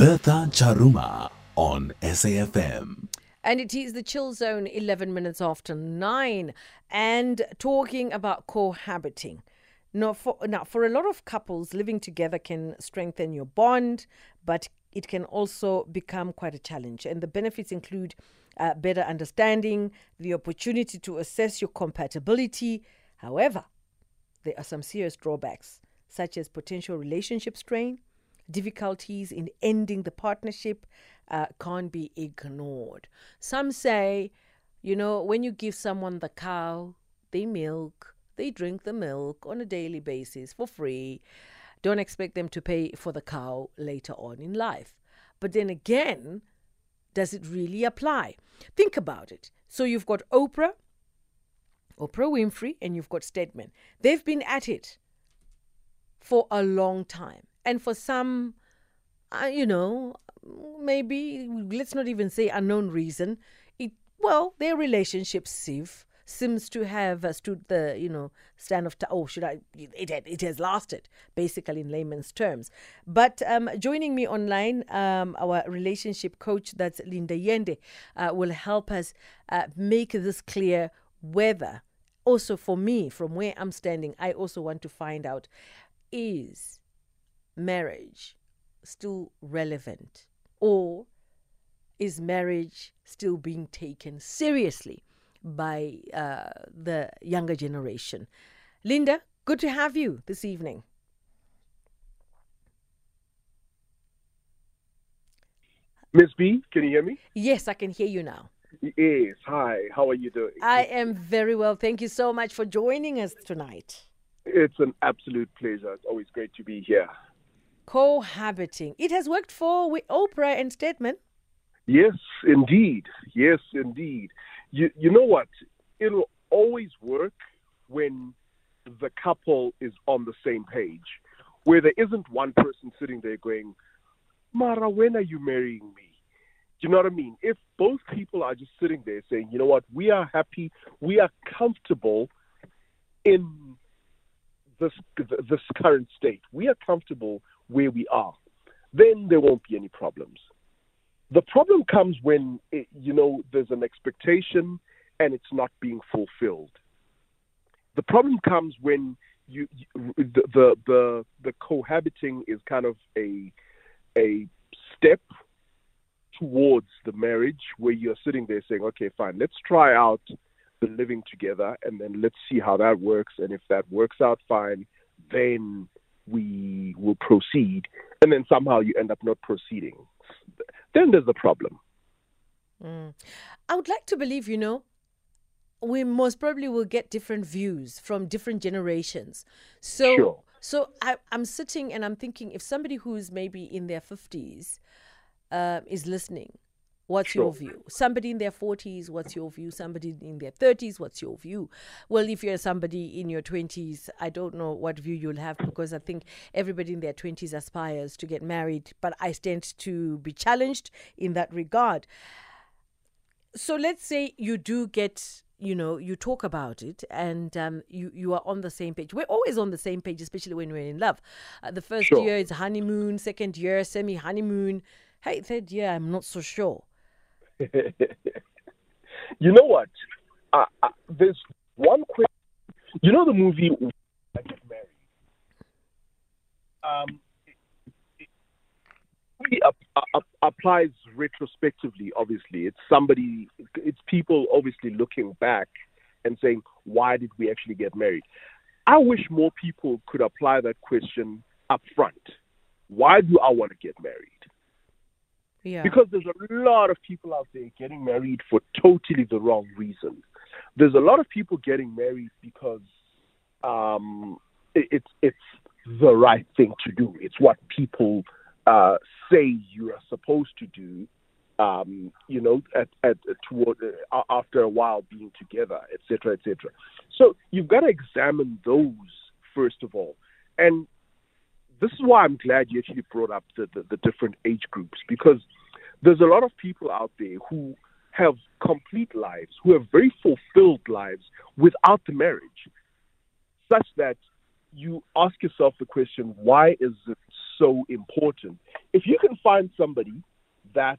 Bertha Jaruma on SAFM. And it is the chill zone, 11 minutes after 9, and talking about cohabiting. Now, for a lot of couples, living together can strengthen your bond, but it can also become quite a challenge. And the benefits include better understanding, the opportunity to assess your compatibility. However, there are some serious drawbacks, such as potential relationship strain. Difficulties in ending the partnership can't be ignored. Some say, you know, when you give someone the cow, they milk, they drink the milk on a daily basis for free. Don't expect them to pay for the cow later on in life. But then again, does it really apply? Think about it. So you've got Oprah Winfrey, and you've got Stedman. They've been at it for a long time. And for some, maybe, let's not even say unknown reason, their relationship seems to have stood the, stand of time. It has lasted, basically, in layman's terms. But joining me online, our relationship coach, that's Linda Yende, will help us make this clear whether, also for me, from where I'm standing, I also want to find out, is marriage still relevant, or is marriage still being taken seriously by the younger generation? Linda, good to have you this evening. Miss B, can you hear me? Yes, I can hear you now. Yes, hi, how are you doing? I am very well. Thank you so much for joining us tonight. It's an absolute pleasure. It's always great to be here. Cohabiting. It has worked for Oprah and Stedman. Yes, indeed. Yes, indeed. You know what? It'll always work when the couple is on the same page, where there isn't one person sitting there going, Mara, when are you marrying me? Do you know what I mean? If both people are just sitting there saying, you know what? We are happy. We are comfortable in this current state. We are comfortable where we are, then there won't be any problems. The problem comes when, there's an expectation and it's not being fulfilled. The problem comes when the cohabiting is kind of a step towards the marriage, where you're sitting there saying, okay, fine, let's try out the living together and then let's see how that works. And if that works out fine, then we will proceed, and then somehow you end up not proceeding. Then there's the problem. I would like to believe, we most probably will get different views from different generations. So, sure. So I'm sitting and I'm thinking, if somebody who's maybe in their 50s is listening, what's your view? Somebody in their 40s, what's your view? Somebody in their 30s, what's your view? Well, if you're somebody in your 20s, I don't know what view you'll have, because I think everybody in their 20s aspires to get married, but I stand to be challenged in that regard. So let's say you do get, you talk about it and you are on the same page. We're always on the same page, especially when we're in love. The first year is honeymoon, second year, semi-honeymoon. Hey, third year, I'm not so sure. You know what? There's one question. You know the movie I Get Married? It really applies retrospectively, obviously. It's people obviously looking back and saying, why did we actually get married? I wish more people could apply that question up front. Why do I want to get married? Yeah. Because there's a lot of people out there getting married for totally the wrong reason. There's a lot of people getting married because it's the right thing to do. It's what people say you are supposed to do. After a while being together, etc., etc. So you've got to examine those first of all. And this is why I'm glad you actually brought up the different age groups, because there's a lot of people out there who have complete lives, who have very fulfilled lives without the marriage, such that you ask yourself the question, why is it so important. If you can find somebody that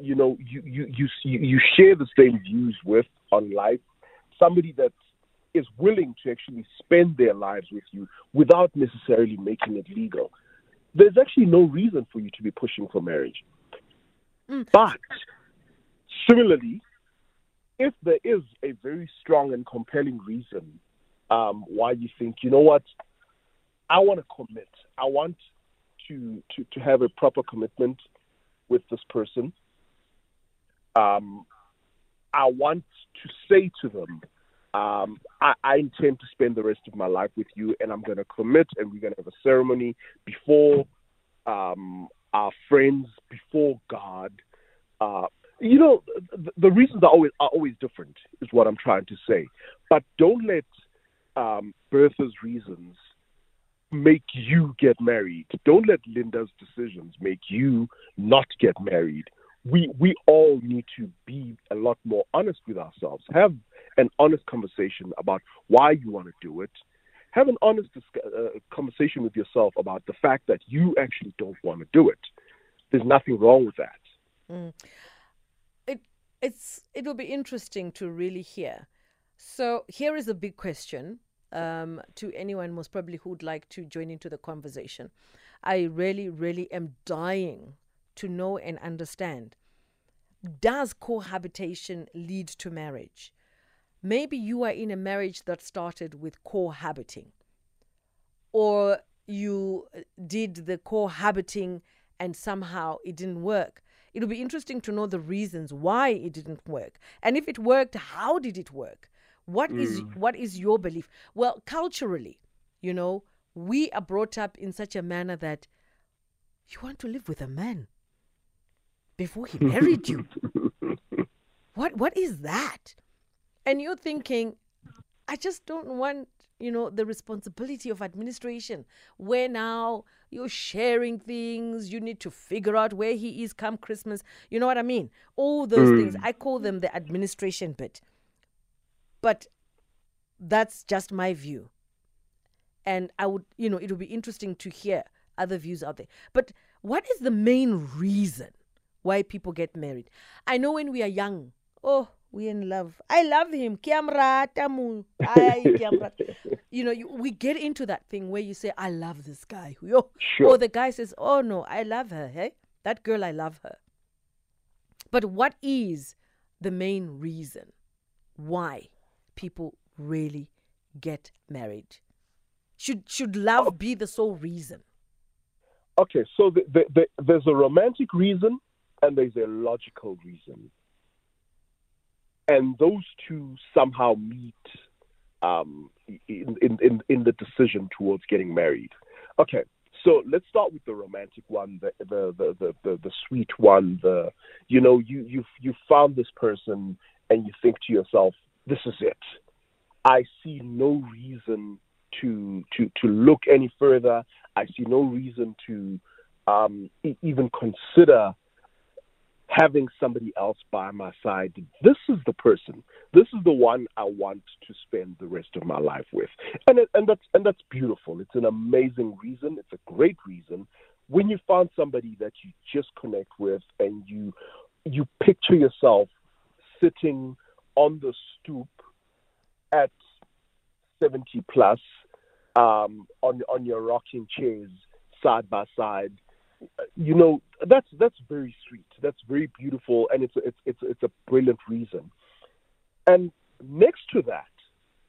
you share the same views with on life, somebody that is willing to actually spend their lives with you without necessarily making it legal, there's actually no reason for you to be pushing for marriage. Mm. But similarly, if there is a very strong and compelling reason why you think, you know what, I want to commit. I want to have a proper commitment with this person. I want to say to them, I intend to spend the rest of my life with you, and I'm going to commit, and we're going to have a ceremony before our friends, before God. The reasons are always different, is what I'm trying to say. But don't let Bertha's reasons make you get married. Don't let Linda's decisions make you not get married. We all need to be a lot more honest with ourselves. Have an honest conversation about why you want to do it. Have an honest conversation with yourself about the fact that you actually don't want to do it. There's nothing wrong with that. Mm. It will be interesting to really hear. So here is a big question to anyone most probably who'd like to join into the conversation. I really, really am dying to know and understand. Does cohabitation lead to marriage? Maybe you are in a marriage that started with cohabiting, or you did the cohabiting and somehow it didn't work. It'll be interesting to know the reasons why it didn't work. And if it worked, how did it work? What is your belief? Well, culturally, we are brought up in such a manner that you want to live with a man before he married you. What is that? And you're thinking, I just don't want, the responsibility of administration, where now you're sharing things, you need to figure out where he is come Christmas. You know what I mean? All those things, I call them the administration bit. But that's just my view. And I would, it would be interesting to hear other views out there. But what is the main reason why people get married? I know when we are young, we're in love. I love him. We get into that thing where you say, I love this guy. Sure. Or the guy says, oh no, I love her. Hey, that girl, I love her. But what is the main reason why people really get married? Should love be the sole reason? Okay, so there's a romantic reason and there's a logical reason. And those two somehow meet in the decision towards getting married. Okay, so let's start with the romantic one, the sweet one. You found this person and you think to yourself, this is it. I see no reason to look any further. I see no reason to even consider having somebody else by my side. This is the person. This is the one I want to spend the rest of my life with. And that's beautiful. It's an amazing reason. It's a great reason. When you find somebody that you just connect with and you picture yourself sitting on the stoop at 70 plus, on your rocking chairs side by side, that's very sweet. That's very beautiful, and it's a brilliant reason. And next to that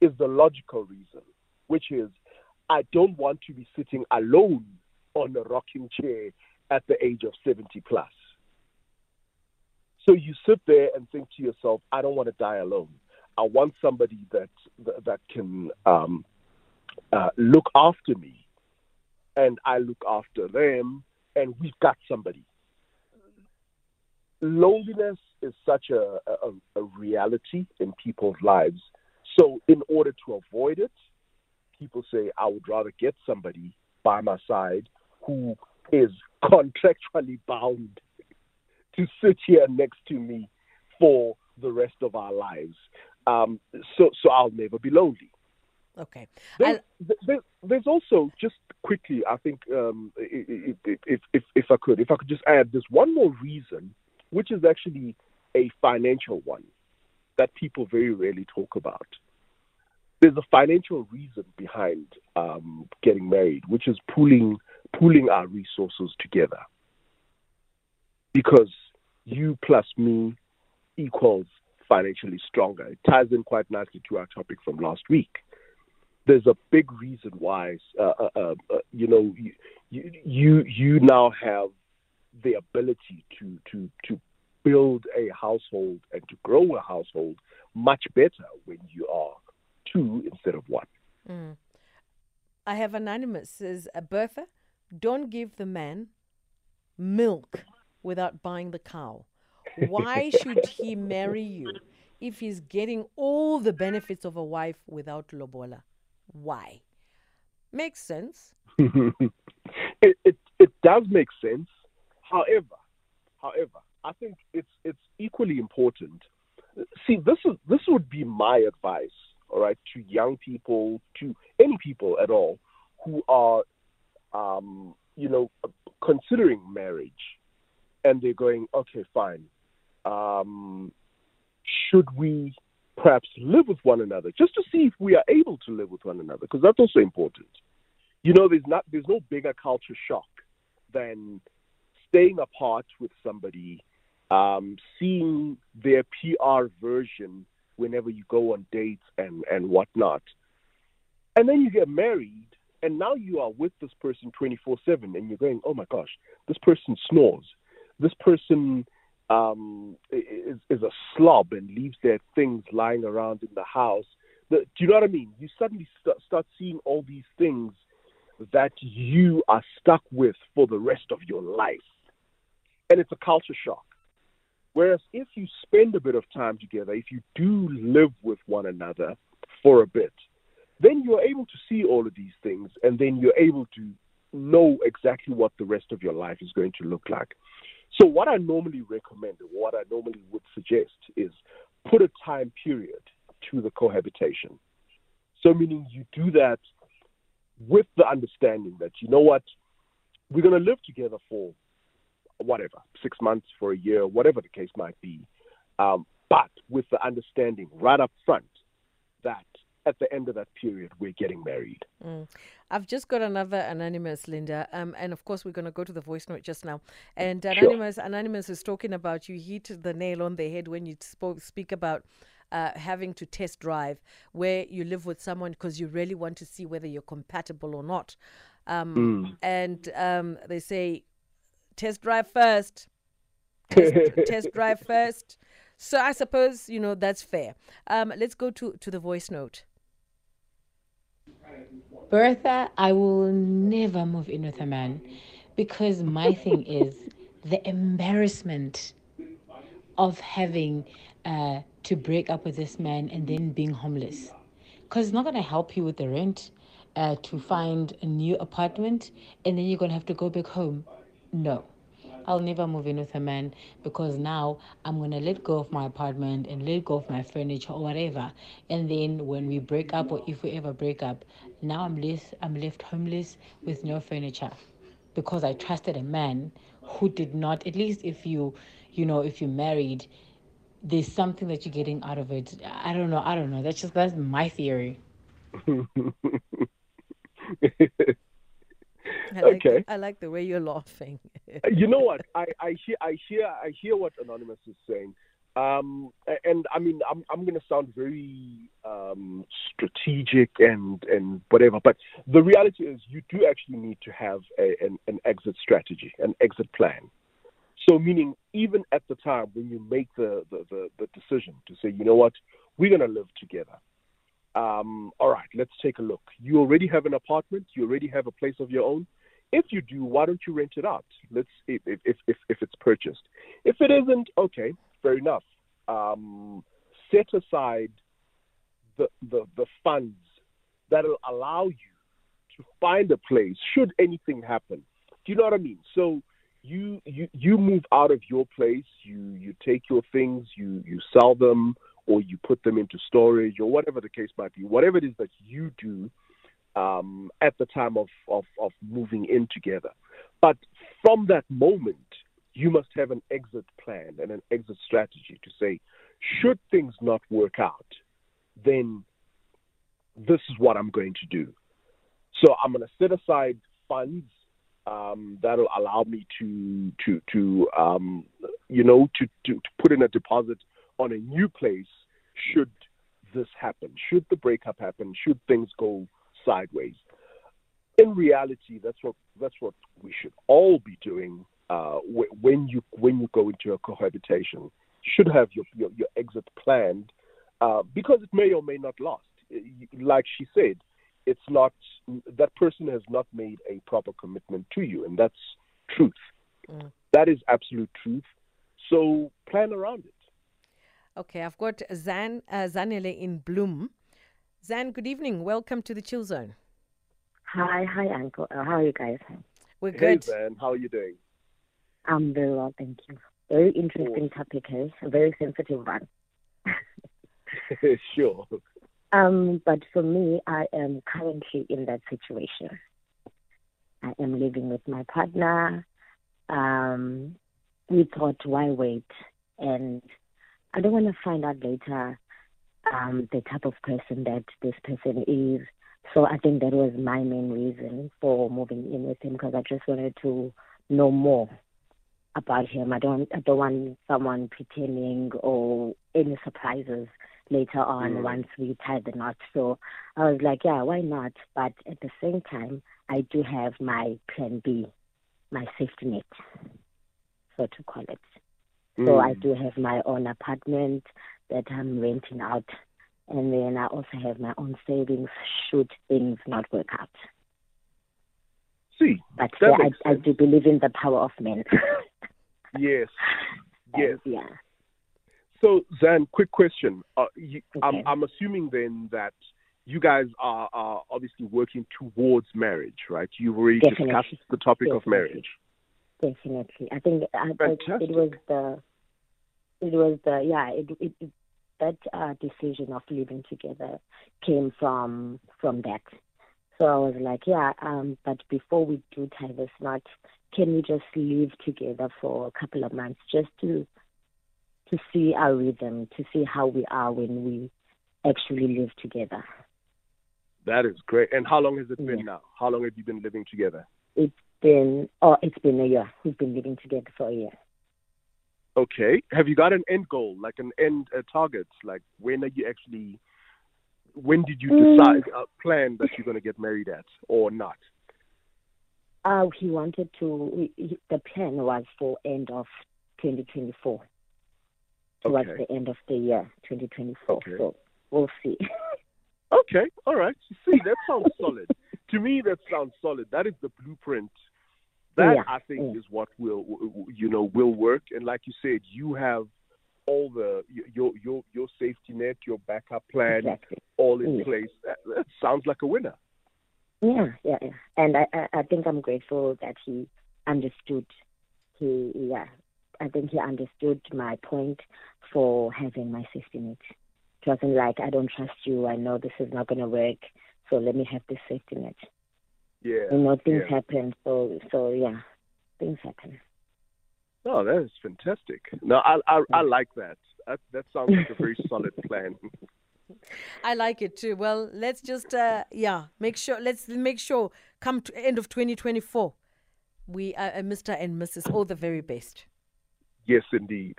is the logical reason, which is I don't want to be sitting alone on a rocking chair at the age of 70 plus. So you sit there and think to yourself, I don't want to die alone. I want somebody that can look after me, and I look after them, and we've got somebody. Loneliness is such a reality in people's lives. So in order to avoid it, people say, I would rather get somebody by my side who is contractually bound to sit here next to me for the rest of our lives. So I'll never be lonely. Okay. There's also, just quickly, I think, if I could just add, there's one more reason, which is actually a financial one that people very rarely talk about. There's a financial reason behind getting married, which is pooling our resources together. Because you plus me equals financially stronger. It ties in quite nicely to our topic from last week. There's a big reason why, you now have the ability to build a household and to grow a household much better when you are two instead of one. Mm. I have anonymous says, Bertha, don't give the man milk without buying the cow. Why should he marry you if he's getting all the benefits of a wife without Lobola? Why? Makes sense. It does make sense. However, I think it's equally important. See, this would be my advice, all right, to young people, to any people at all who are, considering marriage, and they're going, okay, fine. Should we perhaps live with one another just to see if we are able to live with one another? Because that's also important. You know, there's no bigger culture shock than staying apart with somebody, seeing their PR version whenever you go on dates and whatnot. And then you get married, and now you are with this person 24/7, and you're going, oh my gosh, this person snores. This person is a slob and leaves their things lying around in the house. Do you know what I mean? You suddenly start seeing all these things that you are stuck with for the rest of your life. And it's a culture shock. Whereas if you spend a bit of time together, if you do live with one another for a bit, then you're able to see all of these things, and then you're able to know exactly what the rest of your life is going to look like. So what I normally recommend, what I normally would suggest, is put a time period to the cohabitation. So meaning you do that with the understanding that, you know what, we're going to live together for whatever, 6 months, for a year, whatever the case might be, but with the understanding right up front that at the end of that period, we're getting married. Mm. I've just got another anonymous, Linda. And of course, we're going to go to the voice note just now. And Anonymous is talking about, you hit the nail on the head when you speak about having to test drive where you live with someone because you really want to see whether you're compatible or not. And they say, test drive first. Test drive first. So I suppose, that's fair. Let's go to the voice note. Bertha, I will never move in with a man because my thing is the embarrassment of having to break up with this man and then being homeless. Because it's not going to help you with the rent to find a new apartment, and then you're going to have to go back home. No, I'll never move in with a man because now I'm going to let go of my apartment and let go of my furniture or whatever. And then when we break up, or if we ever break up, now I'm left homeless with no furniture because I trusted a man who did not, at least if you're married, there's something that you're getting out of it. I don't know. That's my theory. I like the way you're laughing. You know what? I hear what Anonymous is saying. And I mean, I'm going to sound very strategic and whatever, but the reality is you do actually need to have an exit strategy, an exit plan. So meaning even at the time when you make the decision to say, you know what, we're going to live together. All right, let's take a look. You already have an apartment. You already have a place of your own. If you do, why don't you rent it out? Let's if it's purchased. If it isn't, okay, fair enough. Set aside the funds that'll allow you to find a place should anything happen. Do you know what I mean? So you move out of your place. You take your things. You sell them or you put them into storage or whatever the case might be, whatever it is that you do at the time of moving in together. But from that moment, you must have an exit plan and an exit strategy to say, should things not work out, then this is what I'm going to do. So I'm going to set aside funds that'll allow me to put in a deposit on a new place should this happen, should the breakup happen, should things go sideways. In reality, that's what we should all be doing when you go into a cohabitation. You should have your exit planned because it may or may not last. Like she said, it's not that person has not made a proper commitment to you, and that's truth. Mm. That is absolute truth. So plan around it. Okay, I've got Zanele in Bloem. Zan, good evening. Welcome to the Chill Zone. Hi, Uncle. How are you guys? We're good. Hey, Zan. How are you doing? I'm very well, thank you. Very interesting topic, hey? A very sensitive one. Sure. But for me, I am currently in that situation. I am living with my partner. We thought, why wait? And I don't want to find out later the type of person that this person is. So I think that was my main reason for moving in with him, because I just wanted to know more about him. I don't want someone pretending or any surprises later on once we tie the knot. So I was like, yeah, why not? But at the same time, I do have my plan B, my safety net, so to call it. So I do have my own apartment that I'm renting out. And then I also have my own savings should things not work out. See, but yeah, I do believe in the power of men. Yes. Yeah. So, Zan, quick question. I'm assuming then that you guys are obviously working towards marriage, right? You've already discussed the topic of marriage. Definitely. I think that decision of living together came from that. So I was like, but before we do tie this knot, can we just live together for a couple of months just to see our rhythm, to see how we are when we actually live together? That is great. And how long has it been now? How long have you been living together? It's been a year. We've been living together for a year. Okay. Have you got an end goal, like an end target? Like when did you decide, plan that you're going to get married at or not? The plan was for end of 2024. Towards the end of the year, 2024. Okay. So we'll see. Okay. All right. You see, that sounds solid. To me, that sounds solid. That is the blueprint. That, I think, is what will work. And like you said, you have all your safety net, your backup plan, all in place. That sounds like a winner. Yeah. And I think I'm grateful that he understood. I think he understood my point for having my safety net. It wasn't like, I don't trust you. I know this is not going to work. So let me have this safety net. Yeah. Things happen. So yeah, things happen. Oh, that is fantastic. No, I like that. That sounds like a very solid plan. I like it too. Well, let's just, make sure come to end of 2024, we are Mr. and Mrs. all the very best. Yes, indeed.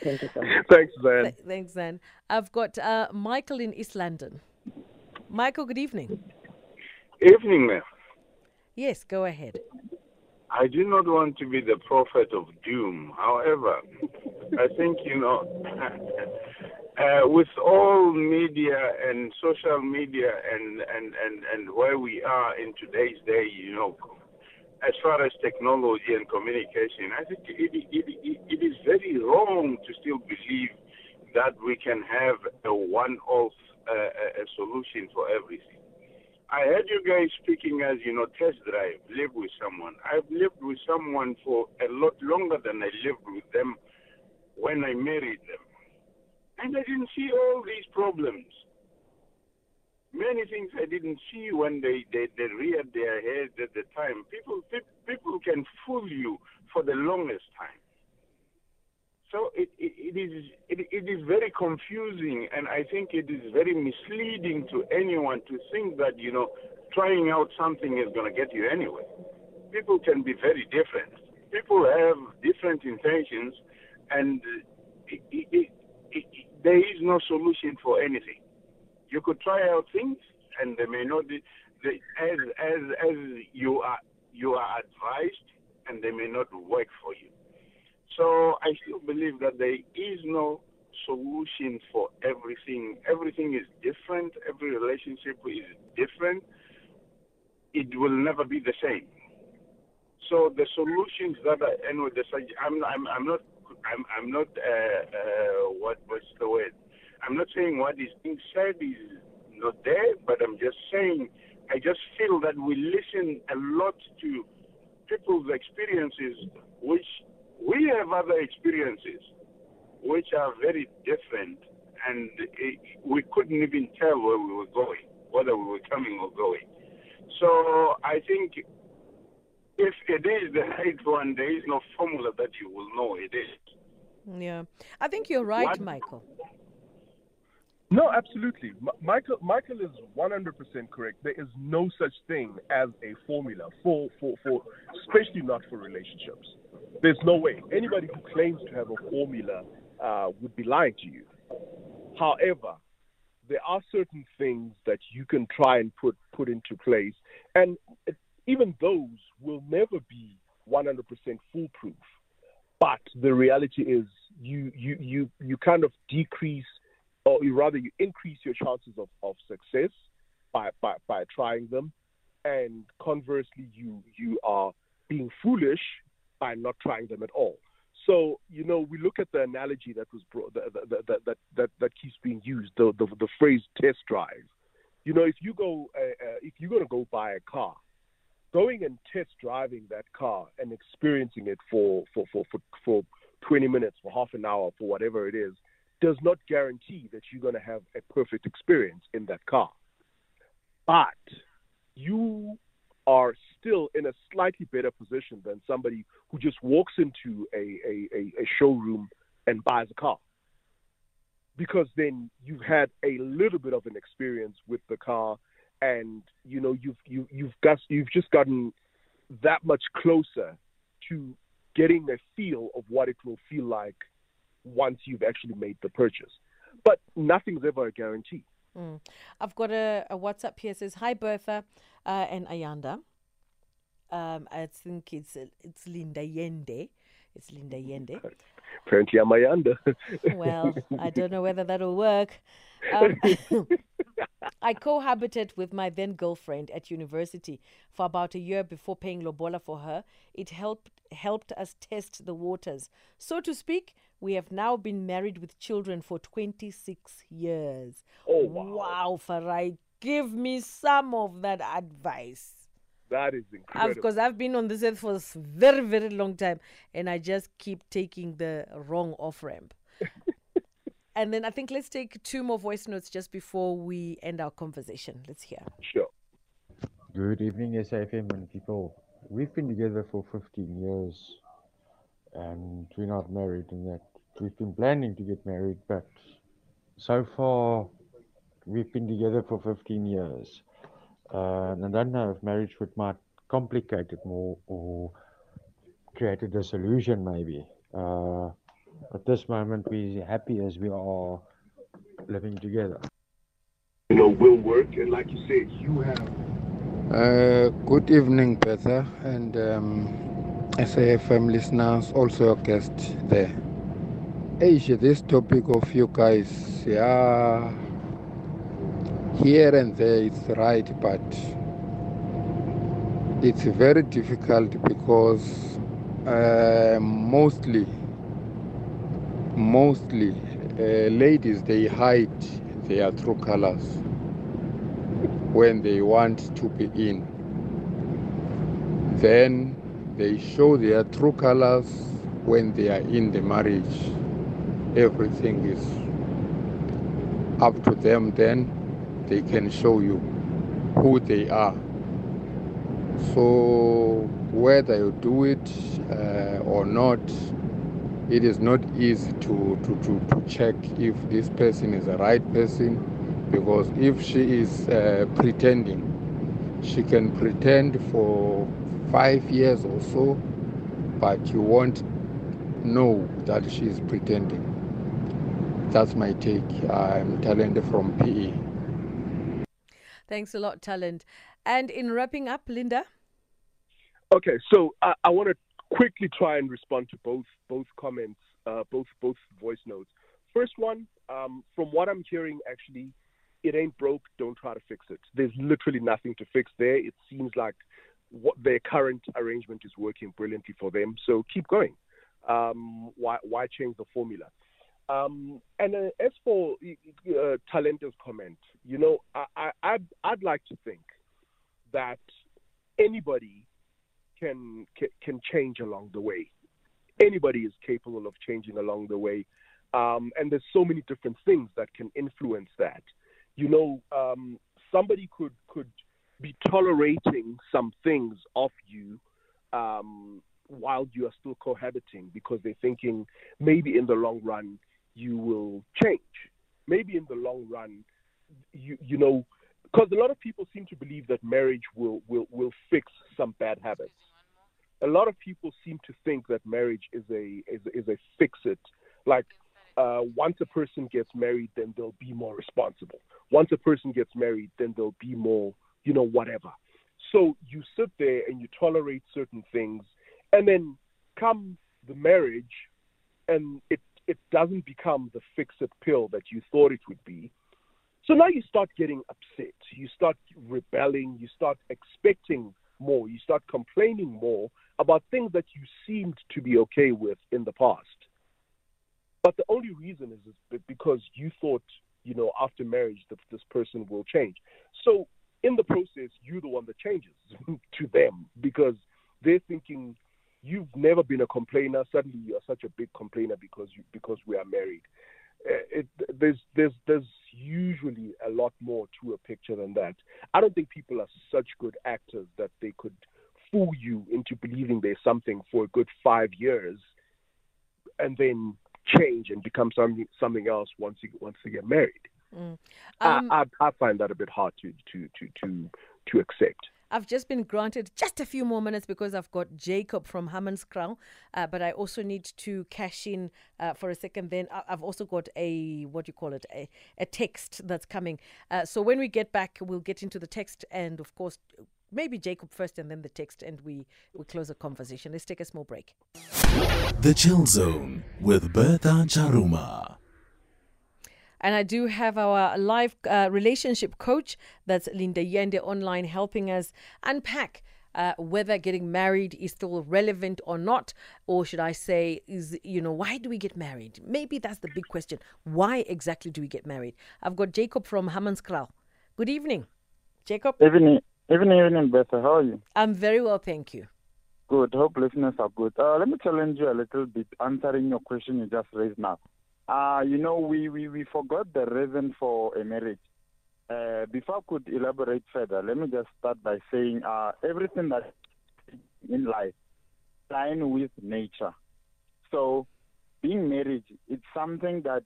Thank you so much. Thanks, Zan. Thanks, Zan. I've got Michael in East London. Michael, good evening. Evening, ma'am. Yes, go ahead. I do not want to be the prophet of doom. However, I think, with all media and social media and where we are in today's day, as far as technology and communication, I think it is very wrong to still believe that we can have a one-off a solution for everything. I heard you guys speaking as, test drive, live with someone. I've lived with someone for a lot longer than I lived with them when I married them. And I didn't see all these problems. Many things I didn't see when they reared their heads at the time. People can fool you for the longest time. So it is very confusing, and I think it is very misleading to anyone to think that, you know, trying out something is going to get you anywhere. People can be very different. People have different intentions, and there is no solution for anything. You could try out things, and they may not be as you are advised, and they may not work for you. So I still believe that there is no solution for everything. Everything is different. Every relationship is different. It will never be the same. So the solutions that I, and with the I'm not saying what is being said is not there, but I'm just saying, I just feel that we listen a lot to people's experiences, which we have other experiences, which are very different, and we couldn't even tell where we were going, whether we were coming or going. So I think if it is the right one, there is no formula that you will know it is. Yeah, I think you're right, Michael. No, absolutely. Michael is 100% correct. There is no such thing as a formula for, especially not for relationships. There's no way. Anybody who claims to have a formula would be lying to you. However, there are certain things that you can try and put into place, and even those will never be 100% foolproof. But the reality is you kind of decrease, or rather you increase your chances of success by trying them. And conversely, you are being foolish by not trying them at all. So, you know, we look at the analogy that was brought, that keeps being used, the phrase test drive. You know, if you're going to go buy a car, going and test driving that car and experiencing it for 20 minutes, for half an hour, for whatever it is, does not guarantee that you're going to have a perfect experience in that car. But you are still in a slightly better position than somebody who just walks into a showroom and buys a car, because then you've had a little bit of an experience with the car, and you know you've just gotten that much closer to getting a feel of what it will feel like once you've actually made the purchase. But nothing's ever a guarantee. I've got a WhatsApp here. It says, hi, Bertha and Ayanda. I think it's Linda Yende. It's Linda Yende. Apparently, I'm Ayanda. Well, I don't know whether that'll work. I cohabited with my then girlfriend at university for about a year before paying Lobola for her. It helped us test the waters. So to speak, we have now been married with children for 26 years. Oh, wow. Wow, Farai, give me some of that advice. That is incredible. Because I've been on this earth for a very, very long time, and I just keep taking the wrong off-ramp. And then I think let's take two more voice notes just before we end our conversation. Let's hear. Sure. Good evening, SAFM and people. We've been together for 15 years and we're not married, and that we've been planning to get married, but so far we've been together for 15 years. And I don't know if marriage might complicate it more or create a disillusion maybe. At this moment, we're happy as we are living together. You know, will work, and like you said, you have. Good evening, Bertha, and SAFM listeners, also a guest there. Asia, this topic of you guys, yeah, here and there is right, but it's very difficult because mostly ladies, they hide their true colors when they want to be in. Then they show their true colors when they are in the marriage. Everything is up to them, then they can show you who they are. So whether you do it or not, it is not easy to check if this person is the right person, because if she is pretending, she can pretend for 5 years or so, but you won't know that she is pretending. That's my take. I'm Talender from PE. Thanks a lot, Talend. And in wrapping up, Linda? Okay, so I want to quickly try and respond to both comments, both voice notes. First one, from what I'm hearing, actually, it ain't broke, don't try to fix it. There's literally nothing to fix there. It seems like what their current arrangement is working brilliantly for them, so keep going. Why change the formula? And as for Talender's comment, you know, I'd like to think that anybody can change along the way. Anybody is capable of changing along the way. And there's so many different things that can influence that. You know, somebody could be tolerating some things off you while you are still cohabiting, because they're thinking maybe in the long run you will change. Maybe in the long run, you know, because a lot of people seem to believe that marriage will fix some bad habits. A lot of people seem to think that marriage is a fix it. Like once a person gets married, then they'll be more responsible. Once a person gets married, then they'll be more, you know, whatever. So you sit there and you tolerate certain things, and then come the marriage, and it doesn't become the fix-it pill that you thought it would be. So now you start getting upset. You start rebelling. You start expecting more. You start complaining more about things that you seemed to be okay with in the past. But the only reason is because you thought, you know, after marriage, this person will change. So in the process, you're the one that changes to them, because they're thinking you've never been a complainer. Suddenly you're such a big complainer because we are married. There's usually a lot more to a picture than that. I don't think people are such good actors that they could fool you into believing there's something for a good 5 years and then change and become something else once you get married. I find that a bit hard to accept. I've just been granted just a few more minutes because I've got Jacob from Hammanskraal, but I also need to cash in for a second. Then I've also got a text that's coming. So when we get back, we'll get into the text and, of course, maybe Jacob first and then the text, and we close the conversation. Let's take a small break. The Chill Zone with Bertha Jaruma. And I do have our live relationship coach, that's Linda Yende, online helping us unpack whether getting married is still relevant or not. Or should I say, why do we get married? Maybe that's the big question. Why exactly do we get married? I've got Jacob from Hammanskraal. Good evening, Jacob. Evening, Bertha. How are you? I'm very well, thank you. Good. Hope listeners are good. Let me challenge you a little bit, answering your question you just raised now. We forgot the reason for a marriage. Before I could elaborate further, let me just start by saying everything that's in life align with nature. So being married, it's something that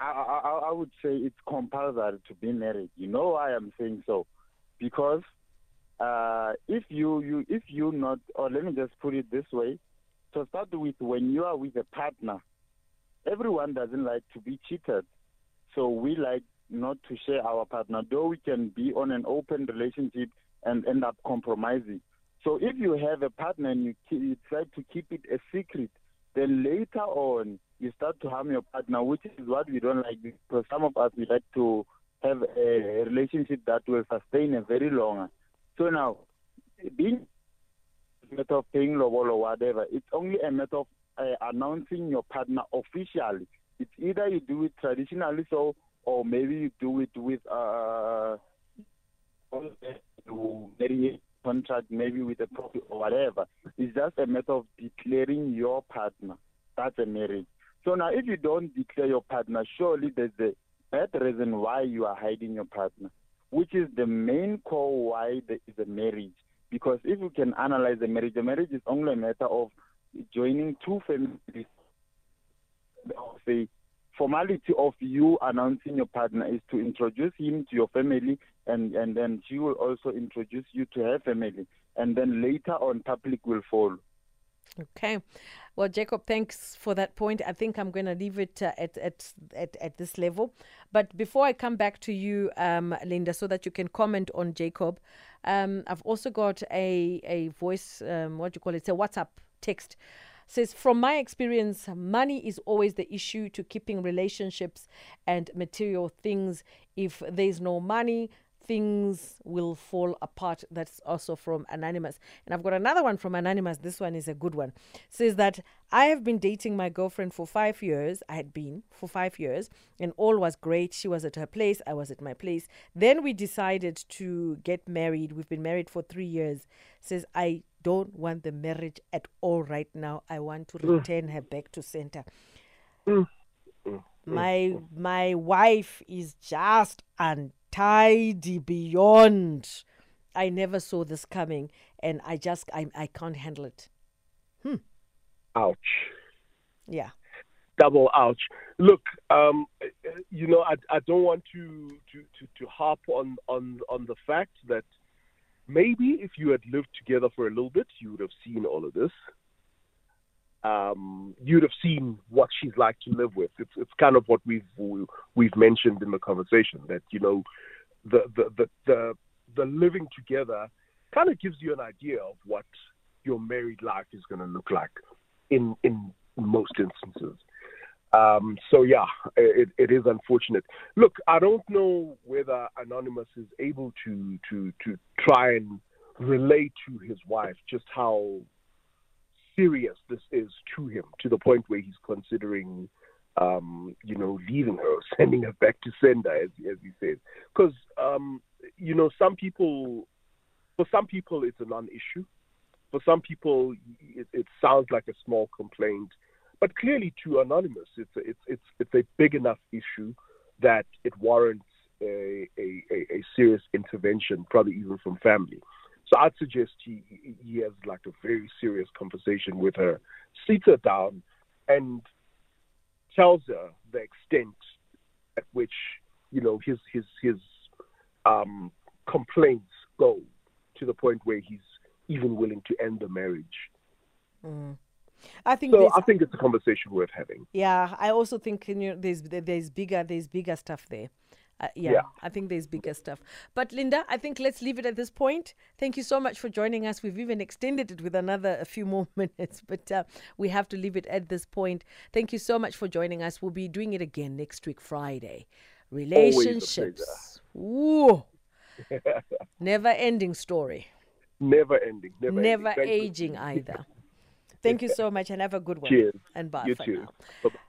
I would say it's compulsory to be married. You know why I'm saying so? Because if you not, or let me just put it this way, to start with, when you are with a partner, everyone doesn't like to be cheated. So we like not to share our partner, though we can be on an open relationship and end up compromising. So if you have a partner and you try to keep it a secret, then later on you start to harm your partner, which is what we don't like, because some of us, we like to have a relationship that will sustain a very long. So now, being a matter of paying Lobola or whatever, it's only a matter of announcing your partner officially. It's either you do it traditionally, so, or maybe you do it with a contract, maybe with a property or whatever. It's just a matter of declaring your partner. That's a marriage. So now, if you don't declare your partner, surely there's that reason why you are hiding your partner, which is the main core why there is a marriage. Because if you can analyze the marriage is only a matter of joining two families. The formality of you announcing your partner is to introduce him to your family, and then she will also introduce you to her family. And then later on, public will follow. Okay. Well, Jacob, thanks for that point. I think I'm going to leave it at this level. But before I come back to you, Linda, so that you can comment on Jacob, I've also got a voice, it's a WhatsApp text. Says, from my experience, money is always the issue to keeping relationships and material things. If there's no money, things will fall apart. That's also from Anonymous. And I've got another one from Anonymous. This one is a good one. Says that I have been dating my girlfriend for 5 years. I had been for 5 years and all was great. She was at her place. I was at my place. Then we decided to get married. We've been married for 3 years. Says, I don't want the marriage at all right now. I want to return her back to center. My wife is just tidy beyond. I never saw this coming, and I can't handle it. Ouch. Yeah. Double ouch. Look, I don't want to harp on the fact that maybe if you had lived together for a little bit, you would have seen all of this. You'd have seen what she's like to live with. It's kind of what we've mentioned in the conversation, that the living together kind of gives you an idea of what your married life is going to look like in most instances. It is unfortunate. Look, I don't know whether Anonymous is able to try and relate to his wife just how serious this is to him, to the point where he's considering, leaving her, sending her back to sender, as he says. Because, for some people, it's a non-issue. For some people, it sounds like a small complaint, but clearly to Anonymous, it's a big enough issue that it warrants a serious intervention, probably even from family. So I'd suggest he has like a very serious conversation with her, sits her down and tells her the extent at which, his complaints go, to the point where he's even willing to end the marriage. I think it's a conversation worth having. Yeah, I also think there's bigger stuff there. I think there's bigger stuff. But Linda, I think let's leave it at this point. Thank you so much for joining us. We've even extended it with a few more minutes, but we have to leave it at this point. Thank you so much for joining us. We'll be doing it again next week, Friday. Relationships. Ooh, never-ending story. Never-ending. Never aging either. Thank you so much and have a good one. Cheers. And bye for now. Bye-bye.